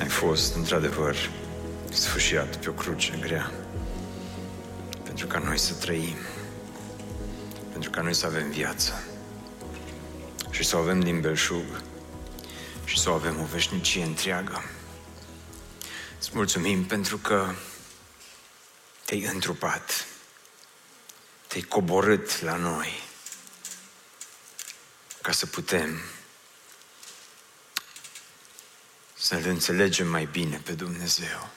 ai fost într-adevăr sfâșiat pe o cruce grea, pentru ca noi să trăim, pentru ca noi să avem viață și să o avem din belșug și să o avem o veșnicie întreagă. Îți mulțumim pentru că te-ai întrupat, te-ai coborât la noi ca să putem să-L înțelegem mai bine pe Dumnezeu,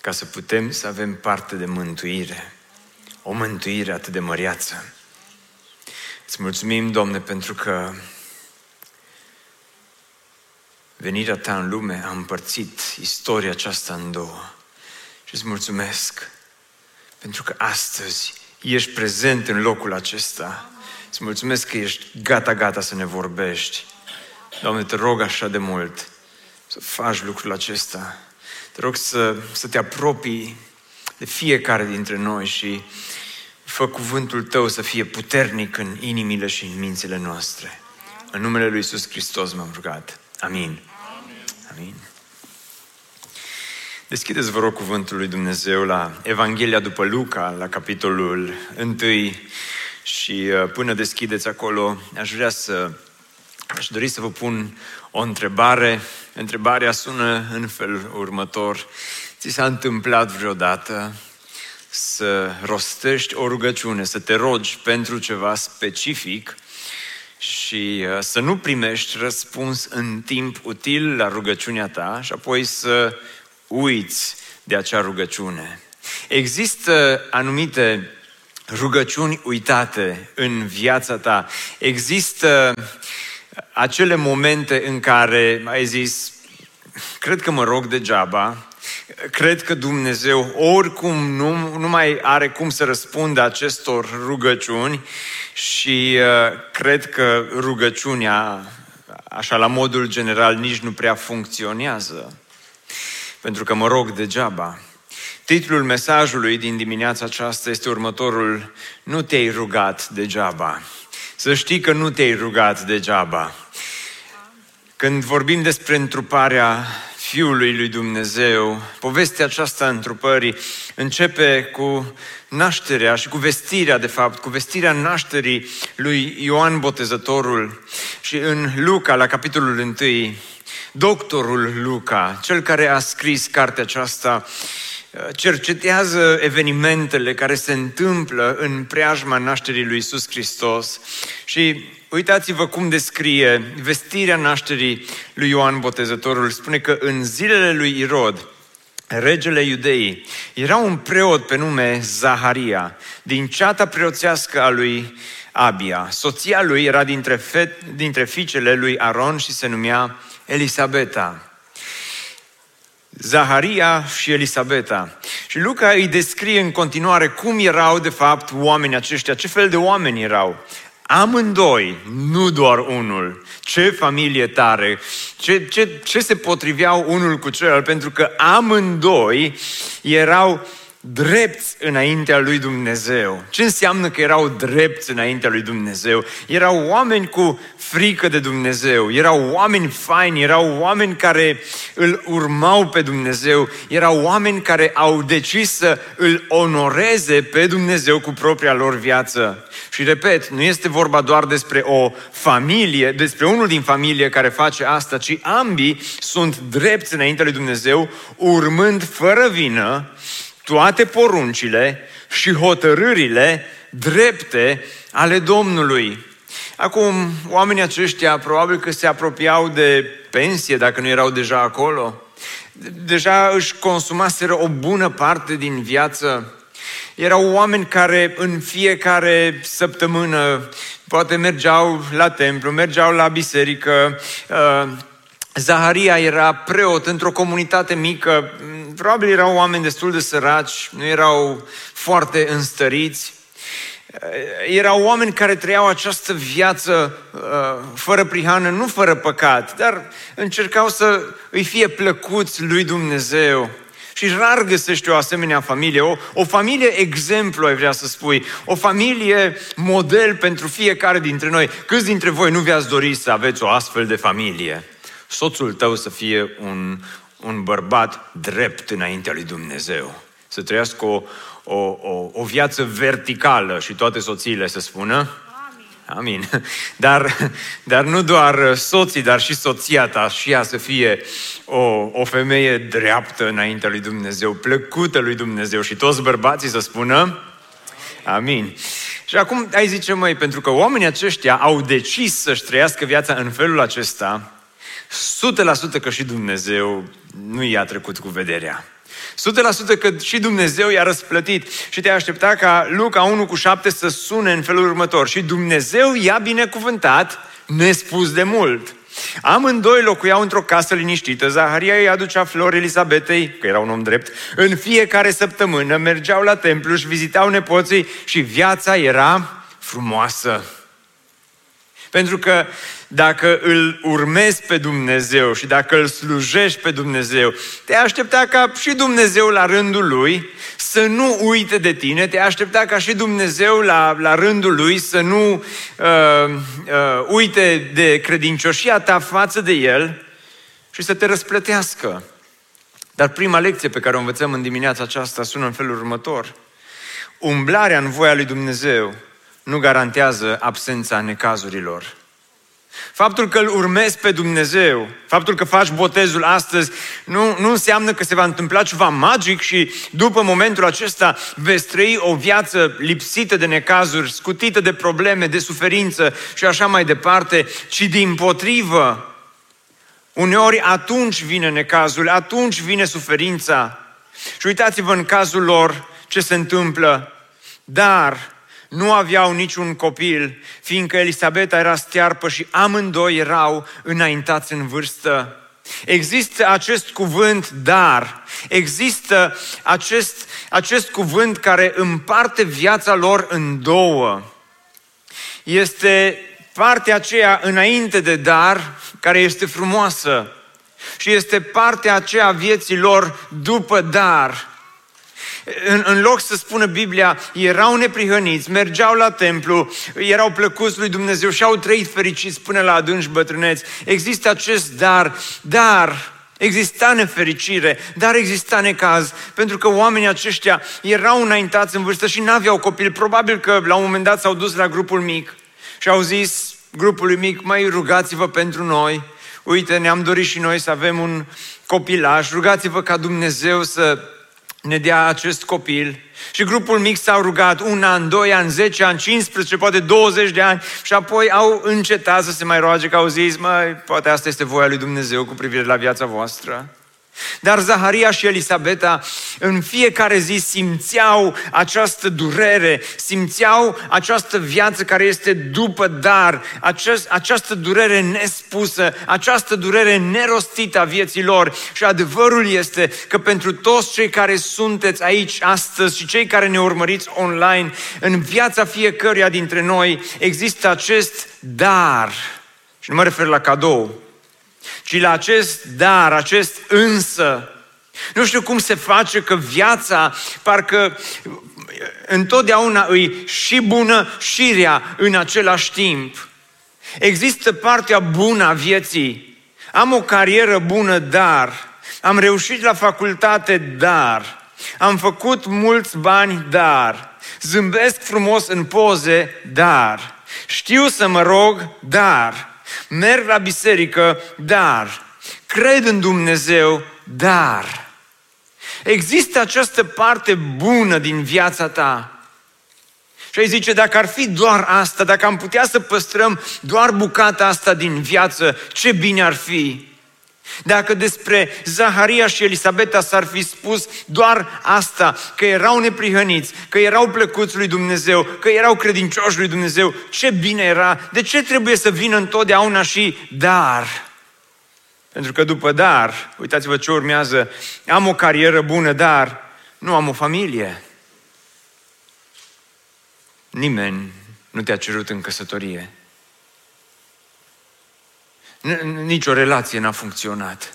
ca să putem să avem parte de mântuire, o mântuire atât de măreață. Îți mulțumim, Doamne, pentru că venirea Ta în lume a împărțit istoria aceasta în două. Și îți mulțumesc pentru că astăzi ești prezent în locul acesta. Îți mulțumesc că ești gata să ne vorbești. Doamne, te rog așa de mult să faci lucrul acesta. Te rog să te apropii de fiecare dintre noi și fă cuvântul Tău să fie puternic în inimile și în mințile noastre. În numele Lui Iisus Hristos m-am rugat. Amin. Amin. Deschideți, vă rog, cuvântul lui Dumnezeu la Evanghelia după Luca, la capitolul 1 și până deschideți acolo, aș dori să vă pun o întrebare. Întrebarea sună în felul următor. Ți s-a întâmplat vreodată să rostești o rugăciune, să te rogi pentru ceva specific și să nu primești răspuns în timp util la rugăciunea ta și apoi să uiți de acea rugăciune? Există anumite rugăciuni uitate în viața ta. Există acele momente în care ai zis, cred că mă rog degeaba, cred că Dumnezeu oricum nu mai are cum să răspundă acestor rugăciuni și cred că rugăciunea, așa la modul general, nici nu prea funcționează, pentru că mă rog degeaba. Titlul mesajului din dimineața aceasta este următorul: nu te-ai rugat degeaba. Să știi că nu te-ai rugat degeaba. Când vorbim despre întruparea Fiului lui Dumnezeu, povestea aceasta întrupării începe cu nașterea și cu vestirea, de fapt, cu vestirea nașterii lui Ioan Botezătorul. Și în Luca, la capitolul 1, doctorul Luca, cel care a scris cartea aceasta, cercetează evenimentele care se întâmplă în preajma nașterii lui Iisus Hristos și uitați-vă cum descrie vestirea nașterii lui Ioan Botezătorul. Spune că în zilele lui Irod, regele Iudeii, era un preot pe nume Zaharia, din ceata preoțească a lui Abia. Soția lui era dintre fiicele lui Aron și se numea Elisabeta. Zaharia și Elisabeta. Și Luca îi descrie în continuare cum erau de fapt oamenii aceștia, ce fel de oameni erau. Amândoi, nu doar unul. Ce familie tare! Ce se potriveau unul cu celălalt, pentru că amândoi erau drepți înaintea lui Dumnezeu. Ce înseamnă că erau drepți înaintea lui Dumnezeu? Erau oameni cu frică de Dumnezeu, erau oameni faini, erau oameni care îl urmau pe Dumnezeu, erau oameni care au decis să îl onoreze pe Dumnezeu cu propria lor viață. Și repet, nu este vorba doar despre o familie, despre unul din familie care face asta, ci ambii sunt drepți înaintea lui Dumnezeu, urmând fără vină toate poruncile și hotărârile drepte ale Domnului. Acum, oamenii aceștia probabil că se apropiau de pensie, dacă nu erau deja acolo. Deja își consumaseră o bună parte din viață. Erau oameni care în fiecare săptămână poate mergeau la templu, mergeau la biserică, Zaharia era preot într-o comunitate mică, probabil erau oameni destul de săraci, nu erau foarte înstăriți. Erau oameni care trăiau această viață fără prihană, nu fără păcat, dar încercau să îi fie plăcuți lui Dumnezeu. Și rar găsești o asemenea familie, o familie exemplu, ai vrea să spui, o familie model pentru fiecare dintre noi. Câți dintre voi nu v-ați dori să aveți o astfel de familie? Soțul tău să fie un bărbat drept înaintea lui Dumnezeu, să trăiască o viață verticală și toate soțiile să spună Amin. Dar nu doar soții, dar și soția ta, și ea să fie o femeie dreaptă înaintea lui Dumnezeu, plăcută lui Dumnezeu, și toți bărbații să spună Amin. Și acum ai zice, măi, pentru că oamenii aceștia au decis să-și trăiască viața în felul acesta, 100% că și Dumnezeu nu i-a trecut cu vederea. 100% că și Dumnezeu i-a răsplătit. Și te-ai aștepta ca Luca 1:7 să sune în felul următor: și Dumnezeu i-a binecuvântat nespus de mult. Amândoi locuiau într-o casă liniștită. Zaharia îi aducea flori Elisabetei, că era un om drept, în fiecare săptămână, mergeau la templu, își vizitau nepoții și viața era frumoasă. Pentru că dacă îl urmezi pe Dumnezeu și dacă îl slujești pe Dumnezeu, te aștepta ca și Dumnezeu la rândul lui să nu uite de tine, te aștepta ca și Dumnezeu la rândul lui să nu uite de credincioșia ta față de el și să te răsplătească. Dar prima lecție pe care o învățăm în dimineața aceasta sună în felul următor: umblarea în voia lui Dumnezeu nu garantează absența necazurilor. Faptul că îl urmezi pe Dumnezeu, faptul că faci botezul astăzi, nu înseamnă că se va întâmpla ceva magic și după momentul acesta veți trăi o viață lipsită de necazuri, scutită de probleme, de suferință și așa mai departe, ci dimpotrivă. Uneori atunci vine necazul, atunci vine suferința. Și uitați-vă în cazul lor ce se întâmplă. Dar nu aveau niciun copil, fiindcă Elisabeta era stearpă și amândoi erau înaintați în vârstă. Există acest cuvânt, dar. Există acest cuvânt care împarte viața lor în două. Este partea aceea înainte de dar, care este frumoasă. Și este partea aceea vieții lor după dar. În loc să spună Biblia, erau neprihăniți, mergeau la templu, erau plăcuți lui Dumnezeu și au trăit fericiți până la adânci bătrâneți. Există acest dar exista nefericire, dar exista necaz, pentru că oamenii aceștia erau înaintați în vârstă și n-aveau copil. Probabil că la un moment dat s-au dus la grupul mic și au zis grupului mic: mai rugați-vă pentru noi, uite, ne-am dorit și noi să avem un copilaș, rugați-vă ca Dumnezeu să ne dea acest copil. Și grupul mic s-au rugat 1 an, 2 ani, 10 ani, 15, poate 20 de ani și apoi au încetat să se mai roage, că au zis, măi, poate asta este voia lui Dumnezeu cu privire la viața voastră. Dar Zaharia și Elisabeta în fiecare zi simțeau această durere, simțeau această viață care este după dar, această durere nespusă, această durere nerostită a vieții lor. Și adevărul este că pentru toți cei care sunteți aici astăzi și cei care ne urmăriți online, în viața fiecăruia dintre noi există acest dar. Și nu mă refer la cadou, ci la acest dar, acest însă. Nu știu cum se face că viața parcă întotdeauna îi și bună și rea în același timp. Există partea bună a vieții. Am o carieră bună, dar. Am reușit la facultate, dar. Am făcut mulți bani, dar. Zâmbesc frumos în poze, dar. Știu să mă rog, dar. Merg la biserică, dar. Cred în Dumnezeu, dar. Există această parte bună din viața ta. Și ai zice, dacă ar fi doar asta, dacă am putea să păstrăm doar bucata asta din viață, ce bine ar fi. Dacă despre Zaharia și Elisabeta s-ar fi spus doar asta, că erau neprihăniți, că erau plăcuți lui Dumnezeu, că erau credincioși lui Dumnezeu, ce bine era. De ce trebuie să vină întotdeauna și dar? Pentru că după dar, uitați-vă ce urmează, am o carieră bună, dar nu am o familie. Nimeni nu te-a cerut în căsătorie. Nici o relație n-a funcționat.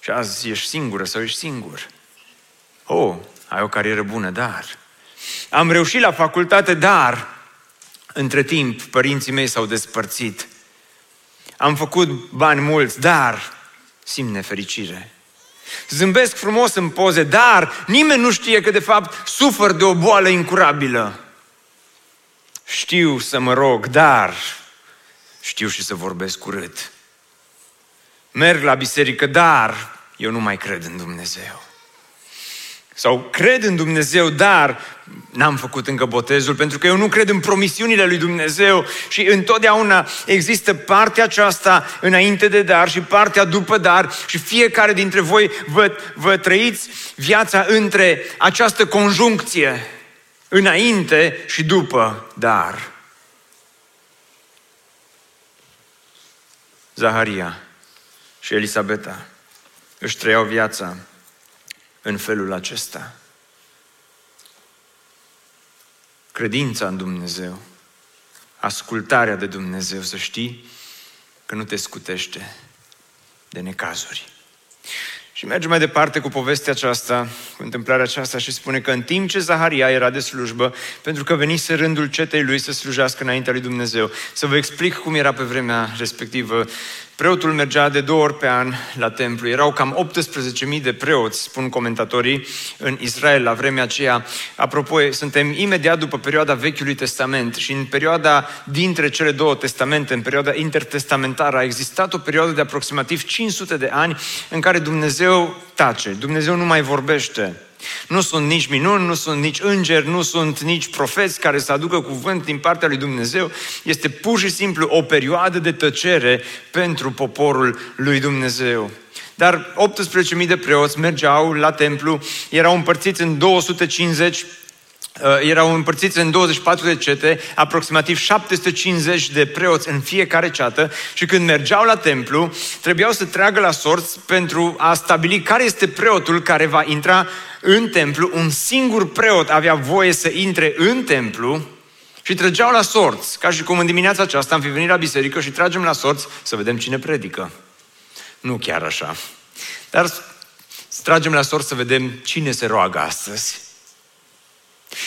Și azi ești singură sau ești singur. Oh, ai o carieră bună, dar... Am reușit la facultate, dar... Între timp, părinții mei s-au despărțit. Am făcut bani mulți, dar... Simt nefericire. Zâmbesc frumos în poze, dar... Nimeni nu știe că, de fapt, sufăr de o boală incurabilă. Știu să mă rog, dar... Știu și să vorbesc urât. Merg la biserică, dar eu nu mai cred în Dumnezeu. Sau cred în Dumnezeu, dar n-am făcut încă botezul, pentru că eu nu cred în promisiunile lui Dumnezeu și întotdeauna există partea aceasta înainte de dar și partea după dar și fiecare dintre voi vă trăiți viața între această conjuncție, înainte și după dar. Zaharia și Elisabeta își trăiau viața în felul acesta. Credința în Dumnezeu, ascultarea de Dumnezeu, să știi că nu te scutește de necazuri. Și merge mai departe cu povestea aceasta, cu întâmplarea aceasta și spune că în timp ce Zaharia era de slujbă, pentru că venise rândul cetei lui să slujească înaintea lui Dumnezeu. Să vă explic cum era pe vremea respectivă. Preotul mergea de 2 ori pe an la templu. Erau cam 18.000 de preoți, spun comentatorii, în Israel la vremea aceea. Apropo, suntem imediat după perioada Vechiului Testament și în perioada dintre cele două testamente, în perioada intertestamentară, a existat o perioadă de aproximativ 500 de ani în care Dumnezeu tace, Dumnezeu nu mai vorbește. Nu sunt nici minuni, nu sunt nici îngeri, nu sunt nici profeți care să aducă cuvânt din partea lui Dumnezeu. Este pur și simplu o perioadă de tăcere pentru poporul lui Dumnezeu. Dar 18.000 de preoți mergeau la templu, erau împărțiți în 24 de cete, aproximativ 750 de preoți în fiecare ceată și când mergeau la templu, trebuiau să treagă la sorți pentru a stabili care este preotul care va intra în templu. Un singur preot avea voie să intre în templu și trăgeau la sorți, ca și cum în dimineața aceasta am fi venit la biserică și tragem la sorți să vedem cine predică. Nu chiar așa. Dar tragem la sorți să vedem cine se roagă astăzi.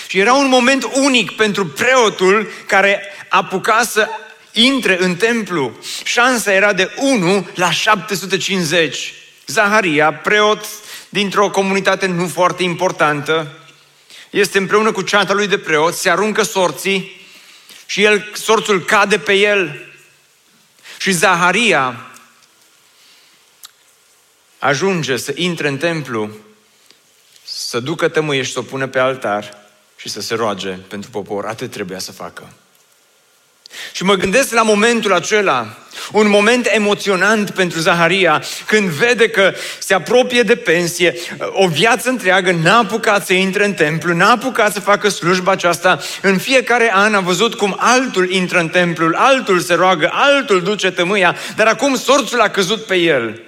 Și era un moment unic pentru preotul care apuca să intre în templu. Șansa era de 1 la 750. Zaharia, preot dintr-o comunitate nu foarte importantă, este împreună cu ceata lui de preot, se aruncă sorții și sorțul cade pe el. Și Zaharia ajunge să intre în templu, să ducă tămâie și să o pună pe altar și să se roage pentru popor. Atât trebuia să facă. Și mă gândesc la momentul acela, un moment emoționant pentru Zaharia, când vede că se apropie de pensie, o viață întreagă, n-a apucat să intre în templu, n-a apucat să facă slujba aceasta. În fiecare an a văzut cum altul intră în templu, altul se roagă, altul duce tămâia, dar acum sorțul a căzut pe el.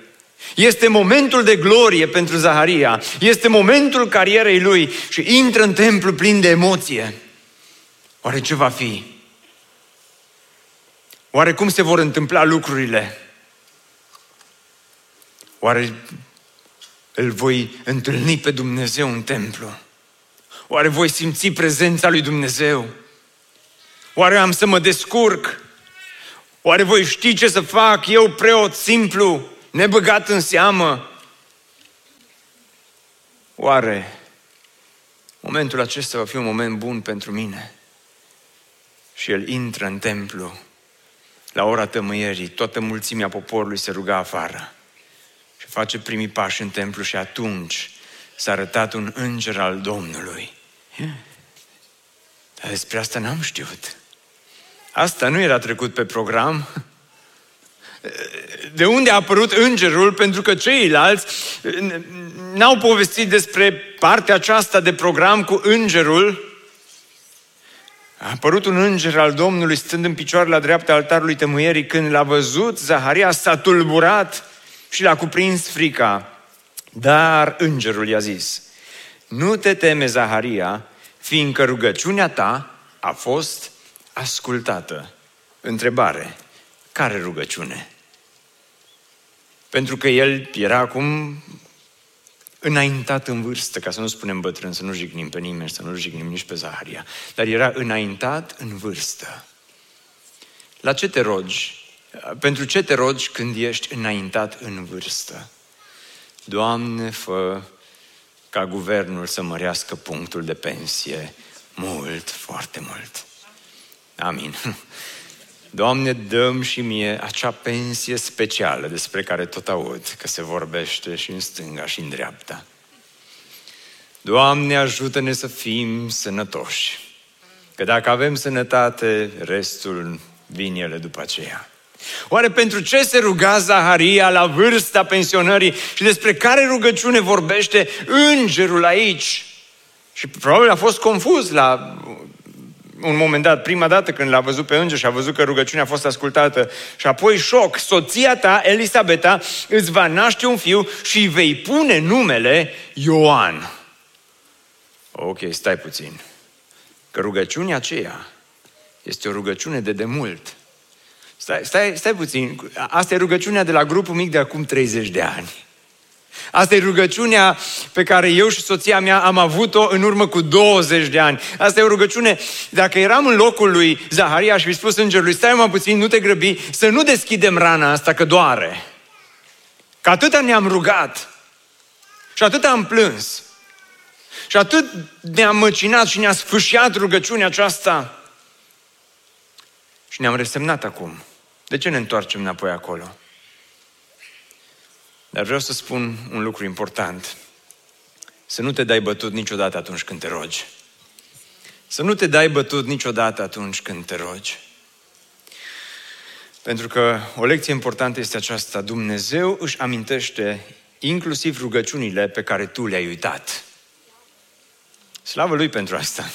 Este momentul de glorie pentru Zaharia, este momentul carierei lui și intră în templu plin de emoție. Oare ce va fi? Oare cum se vor întâmpla lucrurile? Oare îl voi întâlni pe Dumnezeu în templu? Oare voi simți prezența lui Dumnezeu? Oare am să mă descurc? Oare voi ști ce să fac? Eu, preot simplu, nebăgat în seamă. Oare momentul acesta va fi un moment bun pentru mine? Și el intră în templu. La ora tămâierii, toată mulțimea poporului se ruga afară și face primii pași în templu și atunci s-a arătat un înger al Domnului. Dar despre asta n-am știut. Asta nu era trecut pe program. De unde a apărut îngerul? Pentru că ceilalți n-au povestit despre partea aceasta de program cu îngerul. A apărut un înger al Domnului stând în picioare la dreapta altarului tămâierii. Când l-a văzut, Zaharia s-a tulburat și l-a cuprins frica. Dar îngerul i-a zis: nu te teme, Zaharia, fiindcă rugăciunea ta a fost ascultată. Întrebare: care rugăciune? Pentru că el era acum înaintat în vârstă, ca să nu spunem bătrân, să nu jignim pe nimeni, să nu jignim nici pe Zaharia, dar era înaintat în vârstă. La ce te rogi? Pentru ce te rogi când ești înaintat în vârstă? Doamne, fă ca guvernul să mărească punctul de pensie mult, foarte mult. Amin. Doamne, dă-mi și mie acea pensie specială despre care tot aud că se vorbește și în stânga și în dreapta. Doamne, ajută-ne să fim sănătoși, că dacă avem sănătate, restul vin ele după aceea. Oare pentru ce se ruga Zaharia la vârsta pensionării și despre care rugăciune vorbește îngerul aici? Și probabil a fost confuz la un moment dat, prima dată când l-a văzut pe înger și a văzut că rugăciunea a fost ascultată. Și apoi șoc: soția ta, Elisabeta, îți va naște un fiu și îi vei pune numele Ioan. Ok, stai puțin, că rugăciunea aceea este o rugăciune de demult. Stai puțin, asta e rugăciunea de la grupul mic de acum 30 de ani. Asta e rugăciunea pe care eu și soția mea am avut-o în urmă cu 20 de ani. Asta e o rugăciune, dacă eram în locul lui Zaharia și fi spus îngerului: stai mai puțin, nu te grăbi, să nu deschidem rana asta că doare. Că atâta ne-am rugat și atâta am plâns și atât ne-am măcinat și ne-a sfâșiat rugăciunea aceasta și ne-am resemnat acum. De ce ne întoarcem înapoi acolo? Dar vreau să spun un lucru important. Să nu te dai bătut niciodată atunci când te rogi. Să nu te dai bătut niciodată atunci când te rogi. Pentru că o lecție importantă este aceasta: Dumnezeu își amintește inclusiv rugăciunile pe care tu le-ai uitat. Slavă Lui pentru asta.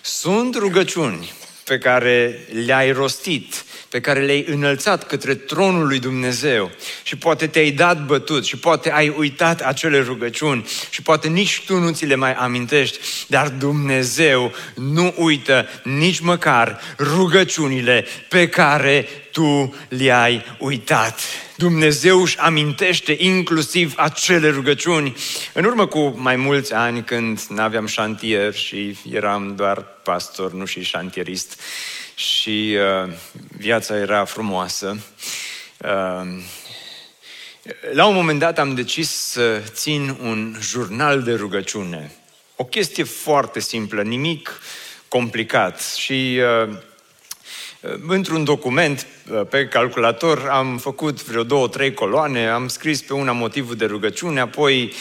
Sunt rugăciuni pe care le-ai rostit, pe care le-ai înălțat către tronul lui Dumnezeu și poate te-ai dat bătut și poate ai uitat acele rugăciuni și poate nici tu nu ți le mai amintești, dar Dumnezeu nu uită nici măcar rugăciunile pe care tu le-ai uitat. Dumnezeu își amintește inclusiv acele rugăciuni. În urmă cu mai mulți ani, când n-aveam șantier și eram doar pastor, nu și șantierist, și viața era frumoasă, la un moment dat am decis să țin un jurnal de rugăciune. O chestie foarte simplă, nimic complicat. Și într-un document pe calculator am făcut vreo 2-3 coloane, am scris pe una motivul de rugăciune, apoi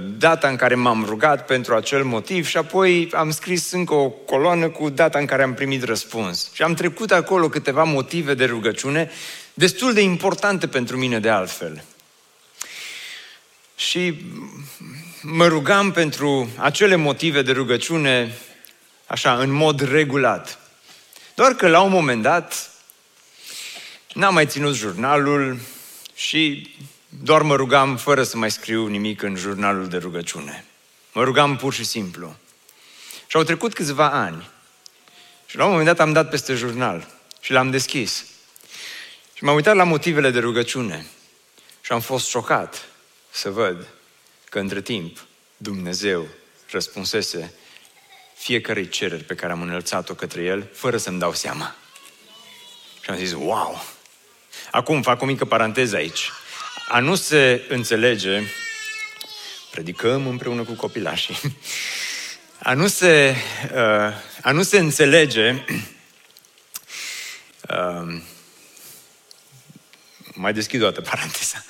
data în care m-am rugat pentru acel motiv și apoi am scris încă o coloană cu data în care am primit răspuns. Și am trecut acolo câteva motive de rugăciune, destul de importante pentru mine de altfel. Și mă rugam pentru acele motive de rugăciune, așa, în mod regulat. Doar că la un moment dat n-am mai ținut jurnalul și doar mă rugam fără să mai scriu nimic în jurnalul de rugăciune. Mă rugam pur și simplu. Și au trecut câțiva ani și la un moment dat am dat peste jurnal și l-am deschis. Și m-am uitat la motivele de rugăciune și am fost șocat să văd că între timp Dumnezeu răspunsese fiecarei cereri pe care am înălțat-o către El, fără să-mi dau seama. Și am zis: wow! Acum fac o mică paranteză aici. A nu se înțelege, predicăm împreună cu copilașii, a nu se înțelege, mai deschid o dată paranteza,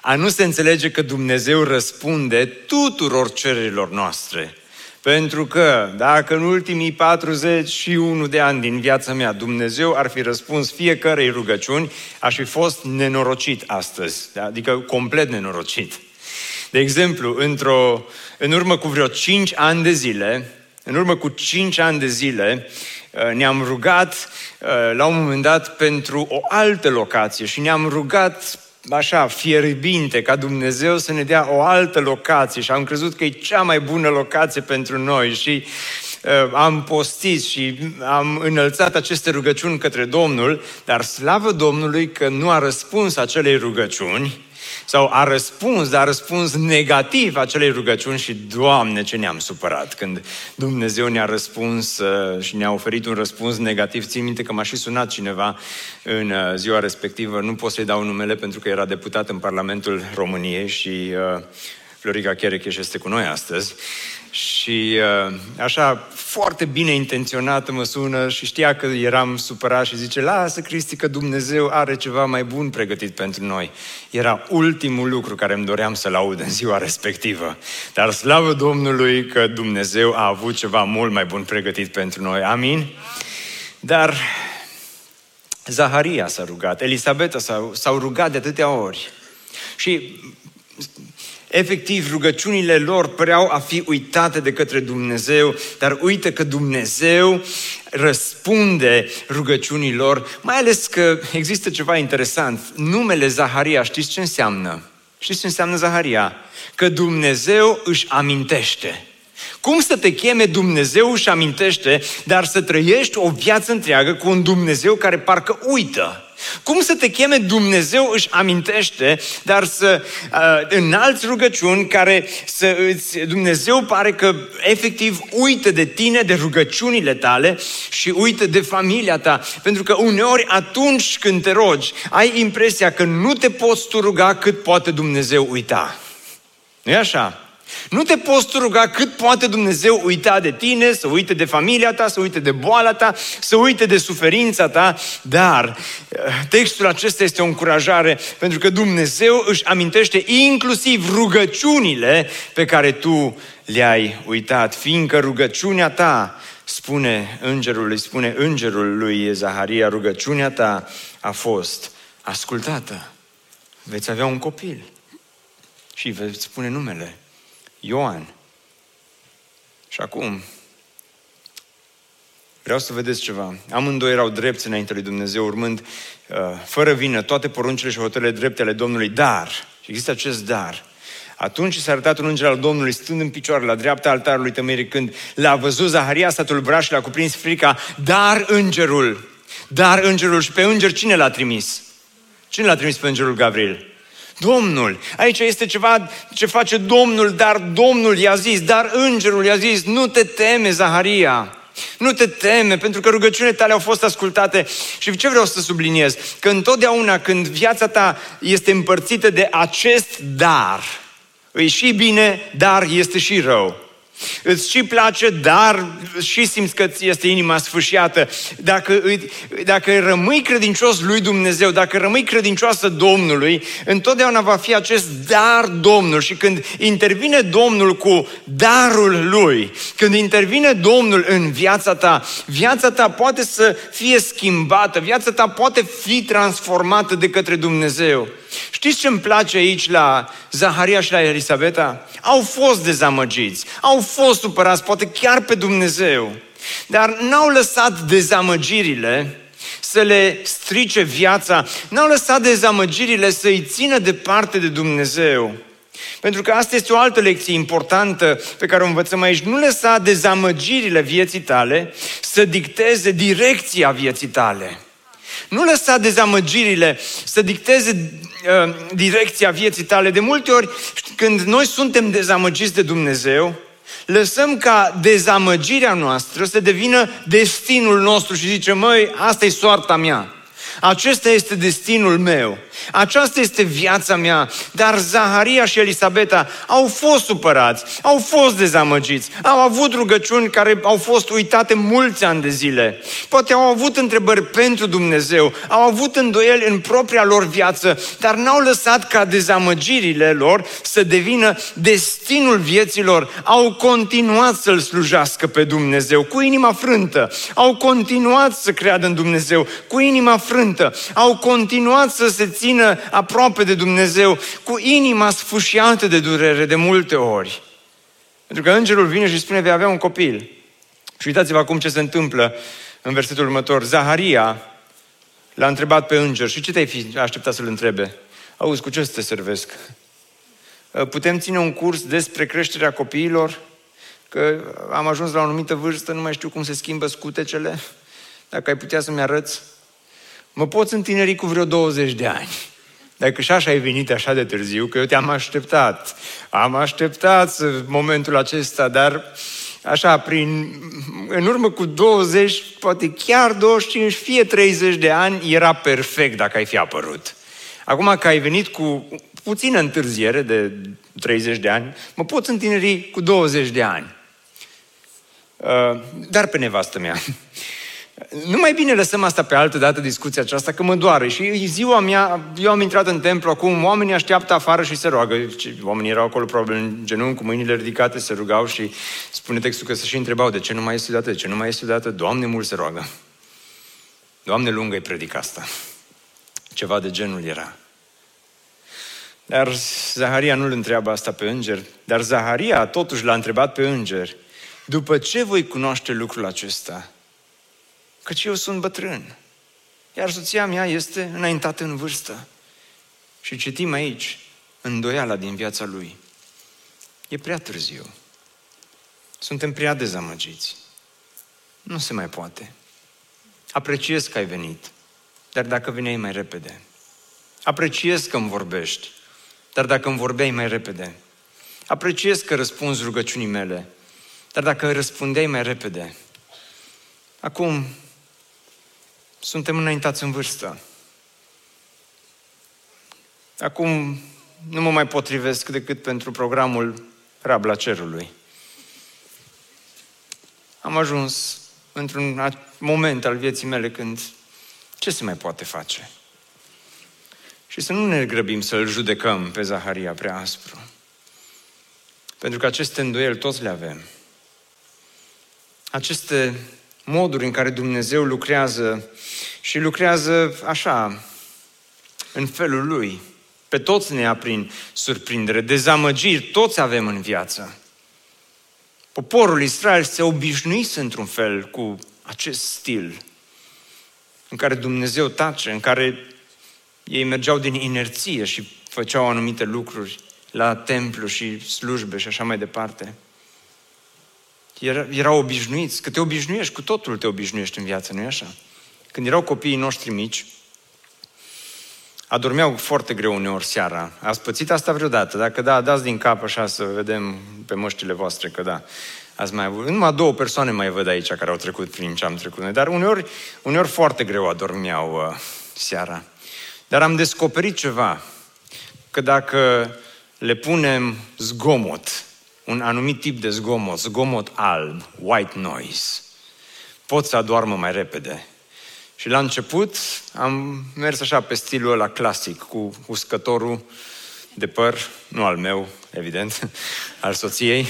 a nu se înțelege că Dumnezeu răspunde tuturor cererilor noastre. Pentru că dacă în ultimii 41 de ani din viața mea Dumnezeu ar fi răspuns fiecărei rugăciuni, aș fi fost nenorocit astăzi, adică complet nenorocit. De exemplu, în urmă cu vreo 5 ani de zile, ne-am rugat la un moment dat pentru o altă locație și ne-am rugat așa, fierbinte, ca Dumnezeu să ne dea o altă locație și am crezut că e cea mai bună locație pentru noi și am postit și am înălțat aceste rugăciuni către Domnul, dar slavă Domnului că nu a răspuns acelei rugăciuni sau a răspuns, dar a răspuns negativ acelei rugăciuni și Doamne, ce ne-am supărat când Dumnezeu ne-a răspuns și ne-a oferit un răspuns negativ. Țin minte că m-a și sunat cineva în ziua respectivă, nu pot să-i dau numele pentru că era deputat în Parlamentul României și Florica Chereches este cu noi astăzi. Și așa, foarte bine intenționată mă sună și știa că eram supărat și zice, lasă Cristi că Dumnezeu are ceva mai bun pregătit pentru noi. Era ultimul lucru care îmi doream să-l aud în ziua respectivă. Dar slavă Domnului că Dumnezeu a avut ceva mult mai bun pregătit pentru noi. Amin? Dar Zaharia s-a rugat, Elisabeta s-au rugat de atâtea ori. Și efectiv, rugăciunile lor păreau a fi uitate de către Dumnezeu, dar uite că Dumnezeu răspunde rugăciunilor, mai ales că există ceva interesant. Numele Zaharia, știți ce înseamnă? Știți ce înseamnă Zaharia? Că Dumnezeu își amintește. Cum să te cheme Dumnezeu își amintește, dar să trăiești o viață întreagă cu un Dumnezeu care parcă uită? Cum să te cheme Dumnezeu își amintește, dar să înalți rugăciuni care să îți... Dumnezeu pare că efectiv uită de tine, de rugăciunile tale și uită de familia ta. Pentru că uneori atunci când te rogi, ai impresia că nu te poți tu ruga cât poate Dumnezeu uita. Nu-i așa? Nu te poți ruga cât poate Dumnezeu uita de tine, să uite de familia ta, să uite de boala ta, să uite de suferința ta, dar textul acesta este o încurajare pentru că Dumnezeu își amintește inclusiv rugăciunile pe care tu le-ai uitat, fiindcă rugăciunea ta, spune îngerul lui Zaharia, rugăciunea ta a fost ascultată. Veți avea un copil și veți spune numele Ioan. Și acum vreau să vedeți ceva. Amândoi erau drepți înainte lui Dumnezeu, urmând fără vină toate poruncile și hotărârile drepte ale Domnului. Dar, și există acest dar, atunci s-a arătat un înger al Domnului stând în picioare la dreapta altarului tămâirii. Când l-a văzut, Zaharia s-a tulburat și l-a cuprins frica. Dar îngerul. Și pe înger cine l-a trimis? Cine l-a trimis pe îngerul Gabriel? Domnul. Aici este ceva ce face Domnul, dar Domnul i-a zis, dar îngerul i-a zis, nu te teme, Zaharia, nu te teme, pentru că rugăciunile tale au fost ascultate. Și ce vreau să subliniez? Că întotdeauna când viața ta este împărțită de acest dar, îi și bine, dar este și rău. Îți și place, dar și simți că ți este inima sfâșiată. Dacă rămâi credincios lui Dumnezeu, dacă rămâi credincioasă Domnului, întotdeauna va fi acest dar Domnul. Și când intervine Domnul cu darul lui, când intervine Domnul în viața ta poate să fie schimbată, viața ta poate fi transformată de către Dumnezeu. Știți ce îmi place aici la Zaharia și la Elisabeta? Au fost dezamăgiți, au fost supărați, poate chiar pe Dumnezeu, dar n-au lăsat dezamăgirile să le strice viața, n-au lăsat dezamăgirile să-i țină departe de Dumnezeu. Pentru că asta este o altă lecție importantă pe care o învățăm aici. Nu lăsa dezamăgirile vieții tale să dicteze direcția vieții tale. Nu lăsa dezamăgirile să dicteze direcția vieții tale. De multe ori, când noi suntem dezamăgiți de Dumnezeu, lăsăm ca dezamăgirea noastră să devină destinul nostru și zicem, măi, asta e soarta mea. Acesta este destinul meu. Aceasta este viața mea. Dar Zaharia și Elisabeta au fost supărați, au fost dezamăgiți, au avut rugăciuni care au fost uitate mulți ani de zile. Poate au avut întrebări pentru Dumnezeu, au avut îndoieli în propria lor viață, dar n-au lăsat ca dezamăgirile lor să devină destinul vieților. Au continuat să-L slujească pe Dumnezeu cu inima frântă. Au continuat să creadă în Dumnezeu cu inima frântă. Au continuat să se țină aproape de Dumnezeu cu inima sfâșiată de durere de multe ori. Pentru că îngerul vine și spune, vei avea un copil. Și uitați-vă acum ce se întâmplă în versetul următor. Zaharia l-a întrebat pe înger. Și ce te-ai fi așteptat să-l întrebe? Auzi, cu ce să te servesc? Putem ține un curs despre creșterea copiilor? Că am ajuns la o anumită vârstă, nu mai știu cum se schimbă scutecele. Dacă ai putea să-mi arăți. Mă poți întineri cu vreo 20 de ani. Dacă și așa ai venit așa de târziu, că eu te-am așteptat. Am așteptat momentul acesta, dar așa, în urmă cu 20, poate chiar 25, fie 30 de ani, era perfect dacă ai fi apărut. Acum că ai venit cu puțină întârziere de 30 de ani, mă poți întineri cu 20 de ani. Dar pe nevastă mea. Nu mai bine lăsăm asta pe altă dată, discuția aceasta, că mă doare. Și ziua mea, eu am intrat în templu acum, oamenii așteaptă afară și se roagă. Oamenii erau acolo, probabil, în genunchi, cu mâinile ridicate, se rugau și spune textul că se și întrebau, de ce nu mai este odată, de ce nu mai este odată? Doamne, mult se roagă. Doamne, lungă-i predica asta. Ceva de genul era. Dar Zaharia nu-l întreabă asta pe înger, dar Zaharia totuși l-a întrebat pe înger, după ce voi cunoaște lucrul acesta? Căci eu sunt bătrân, iar soția mea este înaintată în vârstă. Și citim aici îndoiala din viața lui. E prea târziu. Suntem prea dezamăgiți. Nu se mai poate. Apreciez că ai venit, dar dacă veneai mai repede. Apreciez că îmi vorbești, dar dacă îmi vorbeai mai repede. Apreciez că răspunzi rugăciunii mele, dar dacă răspundeai mai repede. Acum, suntem înaintați în vârstă. Acum nu mă mai potrivesc decât pentru programul Rabla Cerului. Am ajuns într-un moment al vieții mele când ce se mai poate face? Și să nu ne grăbim să-l judecăm pe Zaharia prea aspru. Pentru că aceste îndoieli toți le avem. Aceste moduri în care Dumnezeu lucrează și lucrează așa, în felul Lui. Pe toți ne ia prin surprindere, dezamăgiri, toți avem în viață. Poporul Israel se obișnuise într-un fel cu acest stil în care Dumnezeu tace, în care ei mergeau din inerție și făceau anumite lucruri la templu și slujbe și așa mai departe. Erau obișnuiți, că te obișnuiești, cu totul te obișnuiești în viață, nu-i așa? Când erau copiii noștri mici, adormeau foarte greu uneori seara. Ați pățit asta vreodată? Dacă da, dați din cap așa să vedem pe măștile voastre că da. Ați mai avut. Numai două persoane mai văd aici care au trecut prin ce am trecut noi, dar uneori foarte greu adormeau seara. Dar am descoperit ceva, că dacă le punem zgomot, un anumit tip de zgomot, zgomot alb, white noise, pot să adoarmă mai repede. Și la început am mers așa pe stilul ăla clasic, cu uscătorul de păr, nu al meu, evident, al soției,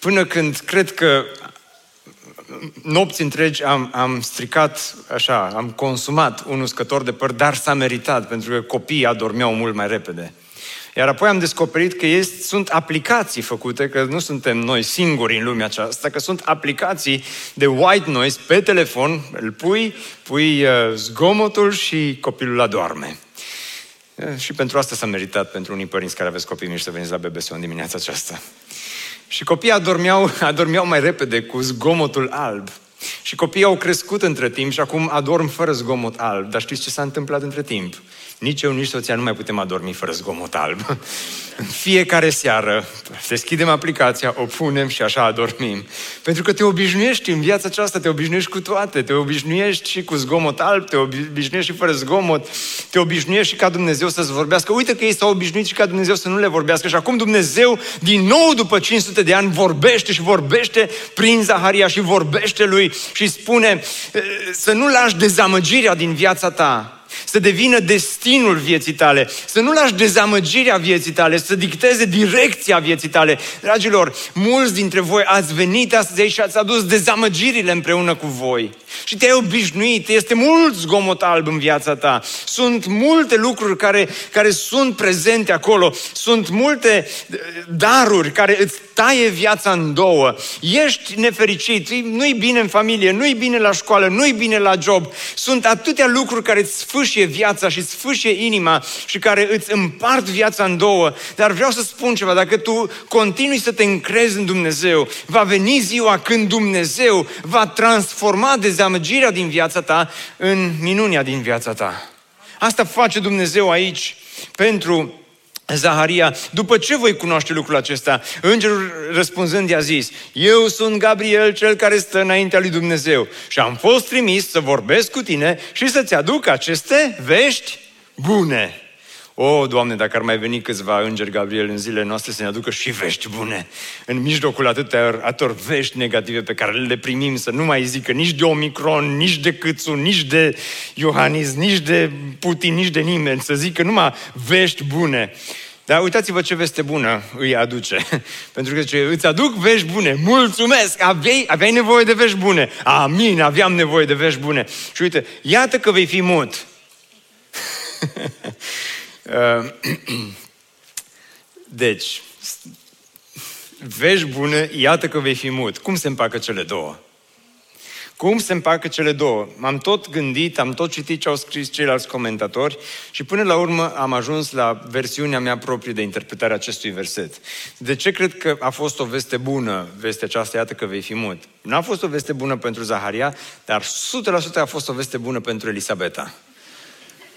până când cred că nopți întregi am stricat, așa, am consumat un uscător de păr, dar s-a meritat, pentru că copiii adormeau mult mai repede. Iar apoi am descoperit că sunt aplicații făcute, că nu suntem noi singuri în lumea aceasta, că sunt aplicații de white noise pe telefon, îl pui zgomotul și copilul adorme. Și pentru asta s-a meritat, pentru unii părinți care aveți copii mici, să veniți la BBSO în dimineața aceasta. Și copiii adormeau mai repede cu zgomotul alb. Și copiii au crescut între timp și acum adorm fără zgomot alb. Dar știți ce s-a întâmplat între timp? Nici eu, nici soția nu mai putem adormi fără zgomot alb. În fiecare seară deschidem aplicația, o punem și așa adormim. Pentru că te obișnuiești în viața aceasta, te obișnuiești cu toate. Te obișnuiești și cu zgomot alb, te obișnuiești și fără zgomot. Te obișnuiești și ca Dumnezeu să-ți vorbească. Uite că ei s-au obișnuit și ca Dumnezeu să nu le vorbească. Și acum Dumnezeu, din nou după 500 de ani, vorbește și vorbește prin Zaharia și vorbește lui și spune să nu lași dezamăgirea din viața ta să devină destinul vieții tale, să nu lași dezamăgirea vieții tale, să dicteze direcția vieții tale. Dragilor, mulți dintre voi ați venit astăzi și ați adus dezamăgirile împreună cu voi. Și te-ai obișnuit, este mult zgomot alb în viața ta. Sunt multe lucruri care sunt prezente acolo, sunt multe daruri care îți taie viața în două. Ești nefericit, nu-i bine în familie, nu-i bine la școală, nu-i bine la job. Sunt atâtea lucruri care îți sfâșie viața și sfâșie inima și care îți împart viața în două. Dar vreau să spun ceva, dacă tu continui să te încrezi în Dumnezeu, va veni ziua când Dumnezeu va transforma dezamăgirea din viața ta în minunea din viața ta. Asta face Dumnezeu aici pentru Zaharia. După ce voi cunoaște lucrul acesta? Îngerul răspunzând i-a zis: eu sunt Gabriel, cel care stă înaintea lui Dumnezeu și am fost trimis să vorbesc cu tine și să-ți aduc aceste vești bune. O, Doamne, dacă ar mai veni câțiva îngeri Gabriel în zilele noastre să ne aducă și vești bune. În mijlocul atâtor vești negative pe care le primim, să nu mai zică nici de Omicron, nici de Câțu, nici de Iohannis, nici de Putin, nici de nimeni, să zică numai vești bune. Dar uitați-vă ce veste bună îi aduce. Pentru că zice, îți aduc vești bune, mulțumesc, aveai nevoie de vești bune. Amin, aveam nevoie de vești bune. Și uite, iată că vei fi mut. Deci, vești bune, iată că vei fi mut. Cum se împacă cele două? M-am tot gândit, am tot citit ce au scris ceilalți comentatori și până la urmă am ajuns la versiunea mea proprie de interpretare a acestui verset. De ce cred că a fost o veste bună, vestea aceasta, iată că vei fi mut? Nu a fost o veste bună pentru Zaharia, dar 100% a fost o veste bună pentru Elisabeta.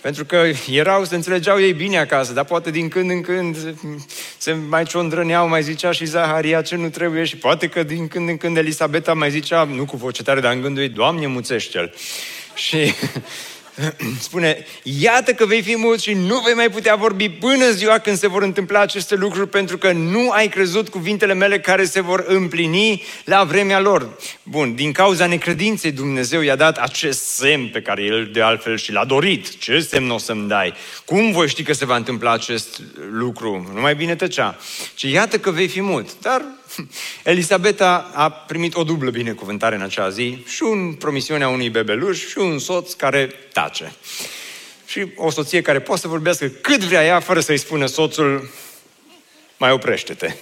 Pentru că se înțelegeau ei bine acasă, dar poate din când în când se mai ciondrăneau, mai zicea și Zaharia ce nu trebuie și poate că din când în când Elisabeta mai zicea, nu cu voce tare, dar în gândul ei, Doamne, muțește-l. Și spune, iată că vei fi mut și nu vei mai putea vorbi până ziua când se vor întâmpla aceste lucruri, pentru că nu ai crezut cuvintele mele care se vor împlini la vremea lor. Bun, din cauza necredinței Dumnezeu i-a dat acest semn pe care el de altfel și l-a dorit. Ce semn o să-mi dai? Cum voi ști că se va întâmpla acest lucru? Nu mai bine tăcea. Ci iată că vei fi mut. Dar Elisabeta a primit o dublă binecuvântare în acea zi, și un promisiunea unui bebeluș și un soț care tace. Și o soție care poate să vorbească cât vrea ea, fără să-i spună soțul, mai oprește-te.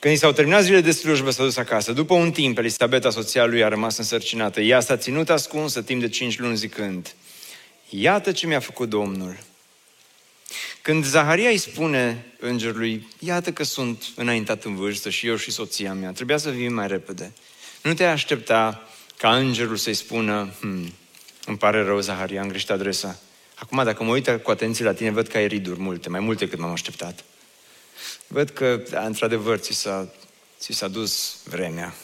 Când i s-au terminat zilele de slujbă, s-a dus acasă. După un timp, Elisabeta, soția lui, a rămas însărcinată. Ea s-a ținut ascunsă timp de 5 luni zicând, iată ce mi-a făcut Domnul. Când Zaharia îi spune îngerului, iată că sunt înaintat în vârstă și eu și soția mea, trebuia să vii mai repede. Nu te aștepta ca îngerul să-i spună, îmi pare rău, Zaharia, am greșit adresa. Acum, dacă mă uit cu atenție la tine, văd că ai riduri multe, mai multe decât m-am așteptat. Văd că, într-adevăr, ți s-a dus vremea.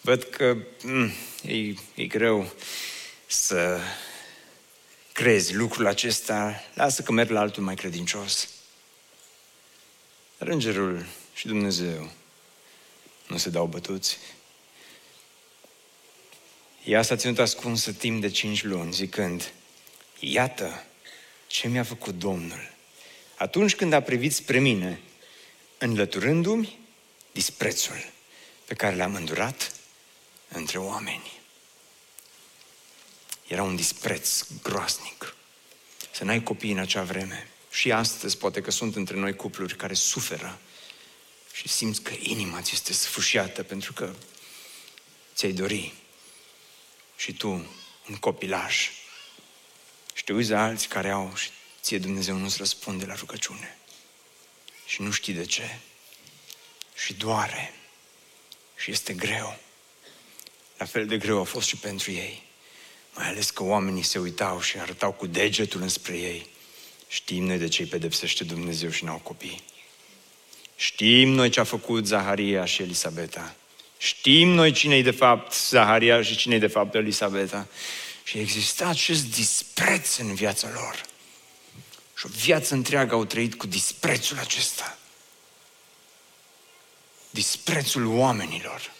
Văd că e greu să crezi lucrul acesta, lasă că merg la altul mai credincios. Dar îngerul și Dumnezeu nu se dau bătuți. Ea s-a ținut ascunsă timp de 5 luni, zicând, iată ce mi-a făcut Domnul. Atunci când a privit spre mine, înlăturându-mi disprețul pe care l-am îndurat între oameni. Era un dispreț groaznic. Să n-ai copii în acea vreme. Și astăzi poate că sunt între noi cupluri care suferă și simți că inima ți este sfâșiată pentru că ți-ai dori și tu un copilaj. Și te uiți la alții care au și ție Dumnezeu nu-ți răspunde la rugăciune. Și nu știi de ce. Și doare. Și este greu. La fel de greu a fost și pentru ei. Mai ales că oamenii se uitau și arătau cu degetul înspre ei. Știm noi de ce îi pedepsește Dumnezeu și n-au copii. Știm noi ce a făcut Zaharia și Elisabeta. Știm noi cine-i de fapt Zaharia și cine-i de fapt Elisabeta. Și exista acest dispreț în viața lor. Și o viață întreagă au trăit cu disprețul acesta. Disprețul oamenilor.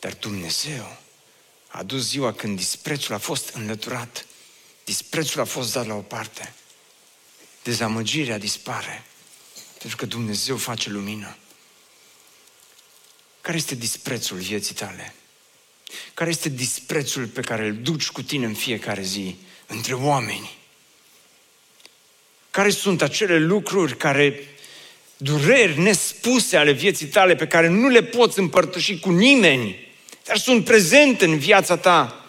Dar Dumnezeu a adus ziua când disprețul a fost înlăturat, disprețul a fost dat la o parte, dezamăgirea dispare, pentru că Dumnezeu face lumină. Care este disprețul vieții tale? Care este disprețul pe care îl duci cu tine în fiecare zi, între oameni? Care sunt acele lucruri, dureri nespuse ale vieții tale pe care nu le poți împărtăși cu nimeni, dar sunt prezente în viața ta?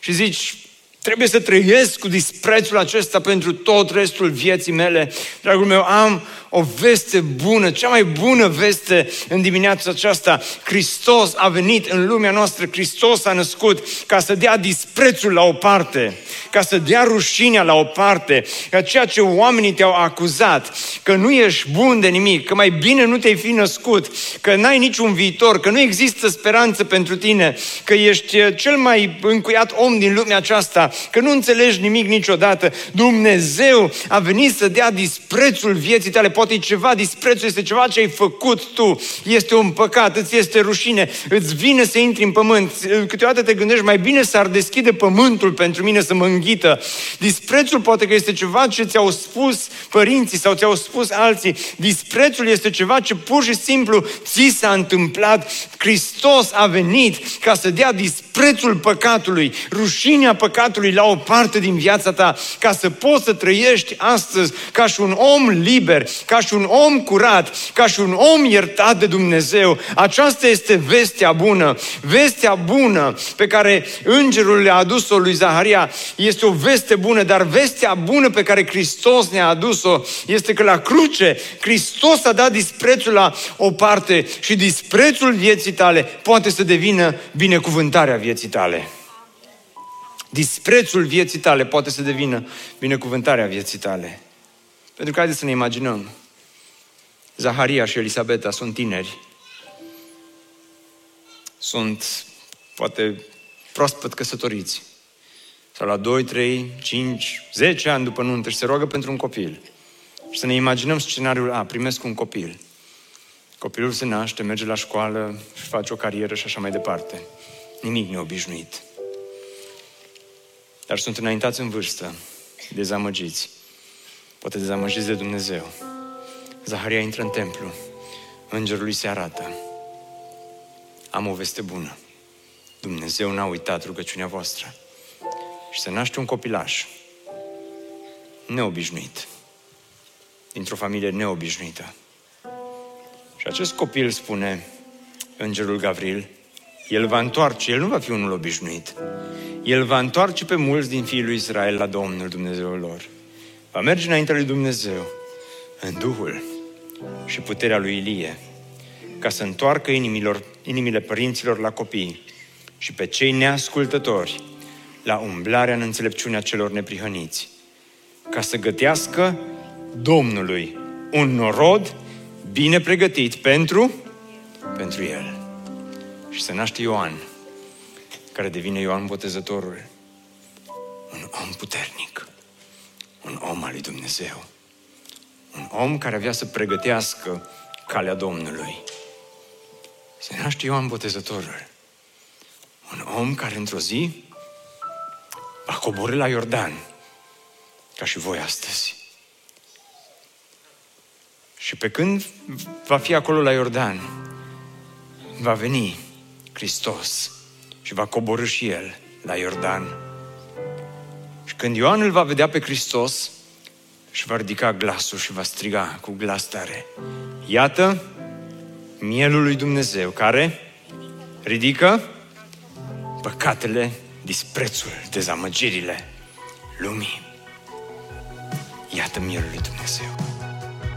Și zici, trebuie să trăiesc cu disprețul acesta pentru tot restul vieții mele. Dragul meu, am o veste bună, cea mai bună veste în dimineața aceasta. Hristos a venit în lumea noastră, Hristos a născut ca să dea disprețul la o parte, ca să dea rușinea la o parte, ca ceea ce oamenii te-au acuzat, că nu ești bun de nimic, că mai bine nu te-ai fi născut, că n-ai niciun viitor, că nu există speranță pentru tine, că ești cel mai încuiat om din lumea aceasta, că nu înțelegi nimic niciodată. Dumnezeu a venit să dea disprețul vieții tale. Poate e ceva, disprețul este ceva ce ai făcut tu, este un păcat, îți este rușine, îți vine să intri în pământ. Câteodată te gândești, mai bine s-ar deschide pământul pentru mine să mă înghită. Disprețul poate că este ceva ce ți-au spus părinții sau ți-au spus alții. Disprețul este ceva ce pur și simplu ți s-a întâmplat. Hristos a venit ca să dea disprețul păcatului, rușinea păcatului la o parte din viața ta, ca să poți să trăiești astăzi ca și un om liber, ca și un om curat, ca și un om iertat de Dumnezeu. Aceasta este vestea bună. Vestea bună pe care îngerul le-a adus-o lui Zaharia este o veste bună, dar vestea bună pe care Hristos ne-a adus-o este că la cruce Hristos a dat disprețul la o parte și disprețul vieții tale poate să devină binecuvântarea vieții tale. Disprețul vieții tale poate să devină binecuvântarea vieții tale. Pentru că haideți să ne imaginăm, Zaharia și Elisabeta sunt tineri. Sunt, poate, proaspăt căsătoriți. Sau la 2, 3, 5, 10 ani după nuntă și se roagă pentru un copil. Și să ne imaginăm scenariul, primesc un copil. Copilul se naște, merge la școală, își face o carieră și așa mai departe. Nimic neobișnuit. Dar sunt înaintați în vârstă, dezamăgiți. Poate dezamăgiți de Dumnezeu. Zaharia intră în templu. Îngerul lui se arată. Am o veste bună. Dumnezeu n-a uitat rugăciunea voastră. Și se naște un copilaș. Neobișnuit. Dintr-o familie neobișnuită. Și acest copil, spune îngerul Gabriel, el va întoarce, el nu va fi unul obișnuit. El va întoarce pe mulți din fiii lui Israel la Domnul Dumnezeul lor. Va merge înaintea lui Dumnezeu în Duhul și puterea lui Ilie, ca să întoarcă inimile părinților la copii și pe cei neascultători la umblarea în înțelepciunea celor neprihăniți, ca să gătească Domnului un norod bine pregătit pentru el. Și se naște Ioan, care devine Ioan Botezătorul, un om puternic, un om al lui Dumnezeu, un om care avea să pregătească calea Domnului. Se naște Ioan Botezătorul, un om care într-o zi va coborî la Iordan, ca și voi astăzi. Și pe când va fi acolo la Iordan, va veni Hristos și va coborî și El la Iordan. Și când Ioan îl va vedea pe Hristos, și va ridica glasul și va striga cu glas tare: iată Mielul lui Dumnezeu, care ridică păcatele, disprețul, dezamăgirile lumii. Iată Mielul lui Dumnezeu.